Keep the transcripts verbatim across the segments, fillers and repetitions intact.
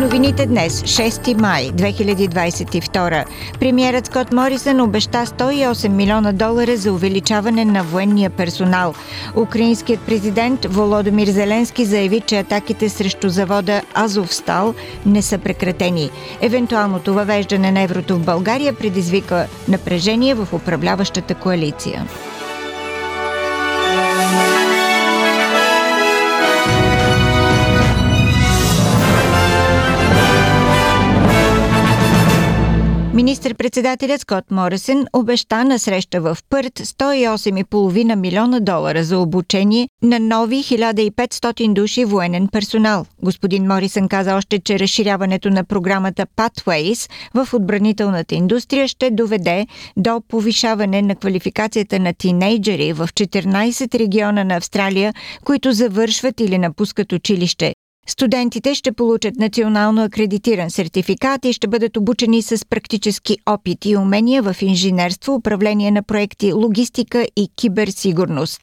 Новините днес, шести май две хиляди двадесет и втора. Премиерът Скот Моррисон обеща сто и осем милиона долара за увеличаване на военния персонал. Украинският президент Володимир Зеленски заяви, че атаките срещу завода Азовстал не са прекратени. Евентуалното въвеждане на еврото в България предизвика напрежение в управляващата коалиция. Министър-председателят Скот Моррисон обеща на среща в Пърт сто и осем цяло и пет милиона долара за обучение на нови хиляда и петстотин души военен персонал. Господин Моррисон каза още, че разширяването на програмата Pathways в отбранителната индустрия ще доведе до повишаване на квалификацията на тинейджери в четиринадесет региона на Австралия, които завършват или напускат училище. Студентите ще получат национално акредитиран сертификат и ще бъдат обучени с практически опит и умения в инженерство, управление на проекти, логистика и киберсигурност.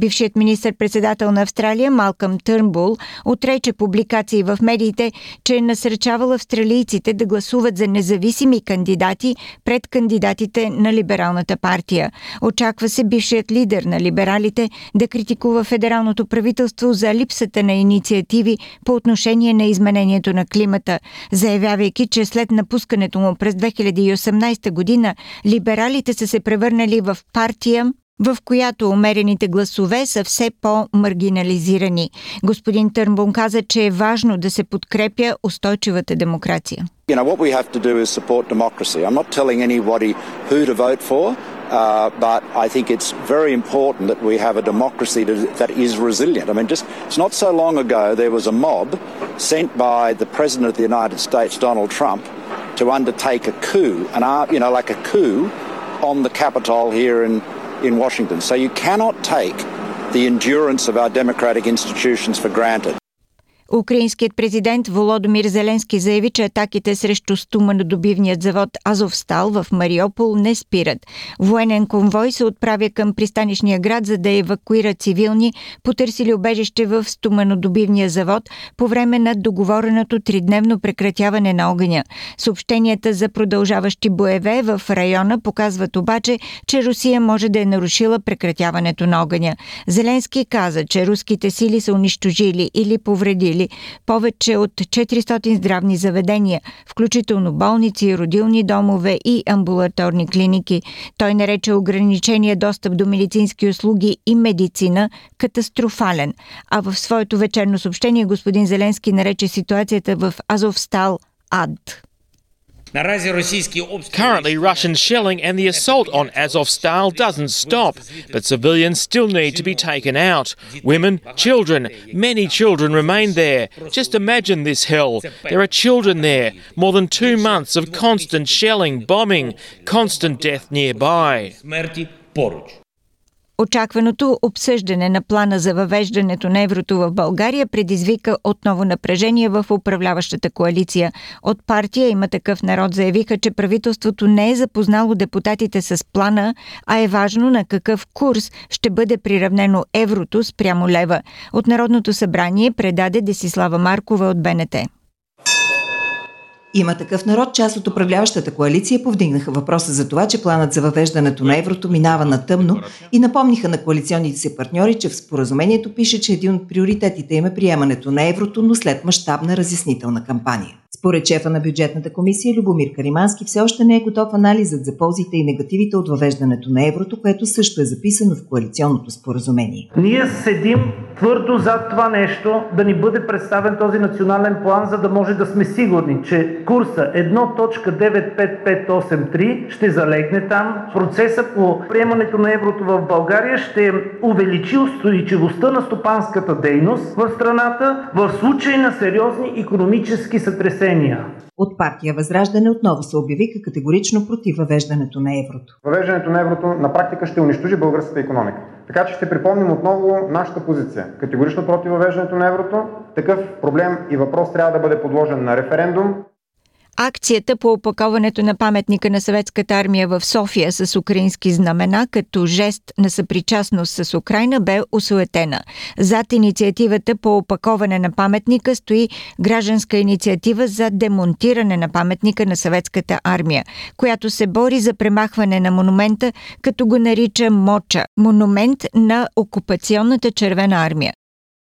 Бившият министър-председател на Австралия Малкъм Търнбул отрече публикации в медиите, че е насърчавал австралийците да гласуват за независими кандидати пред кандидатите на либералната партия. Очаква се бившият лидер на либералите да критикува федералното правителство за липсата на инициативи по отношение на изменението на климата, заявявайки, че след напускането му през две хиляди и осемнадесета година либералите са се превърнали в партия, в която умерените гласове са все по-маргинализирани. Господин Търнбул каза, че е важно да се подкрепя устойчивата демокрация. You know, what we have to do is support democracy. I'm not telling anybody who to vote for, uh, but I think it's very important that we have a democracy that is resilient. I mean, just it's not so long ago there was a mob sent by the president of the United States, Donald Trump, to undertake a coup, and you know, like a coup on the Capitol here in in Washington. So you cannot take the endurance of our democratic institutions for granted. Украинският президент Володимир Зеленски заяви, че атаките срещу стоманодобивният завод Азовстал в Мариупол не спират. Военен конвой се отправя към пристанищния град, за да евакуира цивилни, потърсили убежище в стоманодобивния завод по време на договореното тридневно прекратяване на огъня. Съобщенията за продължаващи боеве в района показват обаче, че Русия може да е нарушила прекратяването на огъня. Зеленски каза, че руските сили са унищожили или повредили повече от четиристотин здравни заведения, включително болници, родилни домове и амбулаторни клиники. Той нарече ограничения достъп до медицински услуги и медицина катастрофален. А в своето вечерно съобщение господин Зеленски нарече ситуацията в Азовстал ад. Currently, Russian shelling and the assault on Azovstal doesn't stop, but civilians still need to be taken out. Women, children, many children remain there. Just imagine this hell. There are children there. More than two months of constant shelling, bombing, constant death nearby. Очакваното обсъждане на плана за въвеждането на еврото в България предизвика отново напрежение в управляващата коалиция. От партия Има такъв народ заявиха, че правителството не е запознало депутатите с плана, а е важно на какъв курс ще бъде приравнено еврото спрямо лева. От Народното събрание предаде Десислава Маркова от Бе Ен Те. Има такъв народ, част от управляващата коалиция повдигнаха въпроса за това, че планът за въвеждането на еврото минава на тъмно и напомниха на коалиционните си партньори, че в споразумението пише, че един от приоритетите им е приемането на еврото, но след мащабна разяснителна кампания. Според шефа на бюджетната комисия Любомир Каримански все още не е готов анализът за ползите и негативите от въвеждането на еврото, което също е записано в коалиционното споразумение. Ние седим твърдо зад това нещо, да ни бъде представен този национален план, за да може да сме сигурни, че курса едно цяло деветдесет и пет хиляди петстотин осемдесет и три ще залегне там. Процеса по приемането на еврото в България ще увеличи устойчивостта на стопанската дейност в страната в случай на сериозни икономически сътресения. От партия Възраждане отново се обявиха категорично против въвеждането на еврото. Въвеждането на еврото на практика ще унищожи българската икономика. Така че ще припомним отново нашата позиция. Категорично против въвеждането на еврото, такъв проблем и въпрос трябва да бъде подложен на референдум. Акцията по опаковането на паметника на Съветската армия в София с украински знамена като жест на съпричастност с Украйна бе осуетена. Зад инициативата по опаковане на паметника стои гражданска инициатива за демонтиране на паметника на Съветската армия, която се бори за премахване на монумента, като го нарича МОЧА – монумент на окупационната червена армия.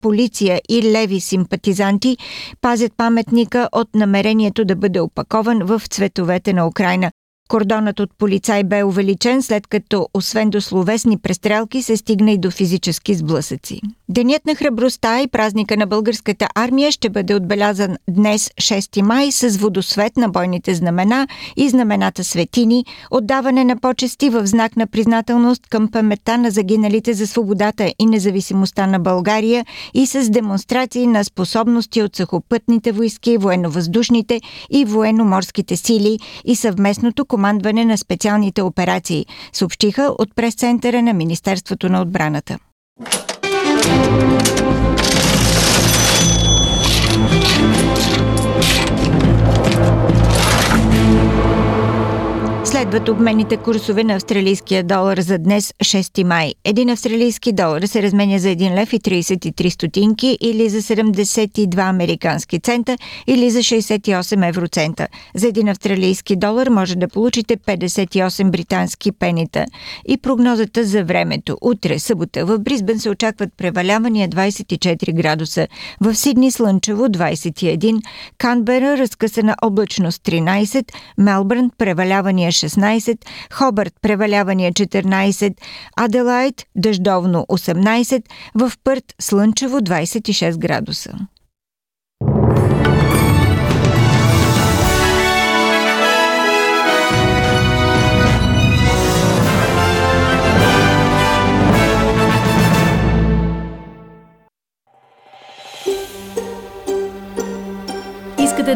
Полиция и леви симпатизанти пазят паметника от намерението да бъде опакован в цветовете на Украйна. Кордонът от полицаи бе увеличен, след като освен до словесни престрелки се стигна и до физически сблъсъци. Денят на храбростта и празника на българската армия ще бъде отбелязан днес, шести май, с водосвет на бойните знамена и знамената светини, отдаване на почести в знак на признателност към паметта на загиналите за свободата и независимостта на България и с демонстрации на способности от сухопътните войски, военновъздушните и военноморските сили и съвместното командване на специалните операции, съобщиха от прес-центъра на Министерството на отбраната. Следват обменните курсове на австралийския долар за днес, шести май. Един австралийски долар се разменя за един лев и тридесет и три стотинки или за седемдесет и два американски цента или за шестдесет и осем евроцента. За един австралийски долар може да получите петдесет и осем британски пенита. И прогнозата за времето. Утре, събота, в Бризбен се очакват превалявания двадесет и четири градуса. В Сидни слънчево двадесет и един, Канбера разкъсана облачност тринадесет, Мелбърн превалявания шестнадесет, Хобърт превалявания четиринадесет, Аделайд дъждовно осемнадесет, в Пърт слънчево двадесет и шест градуса. Искате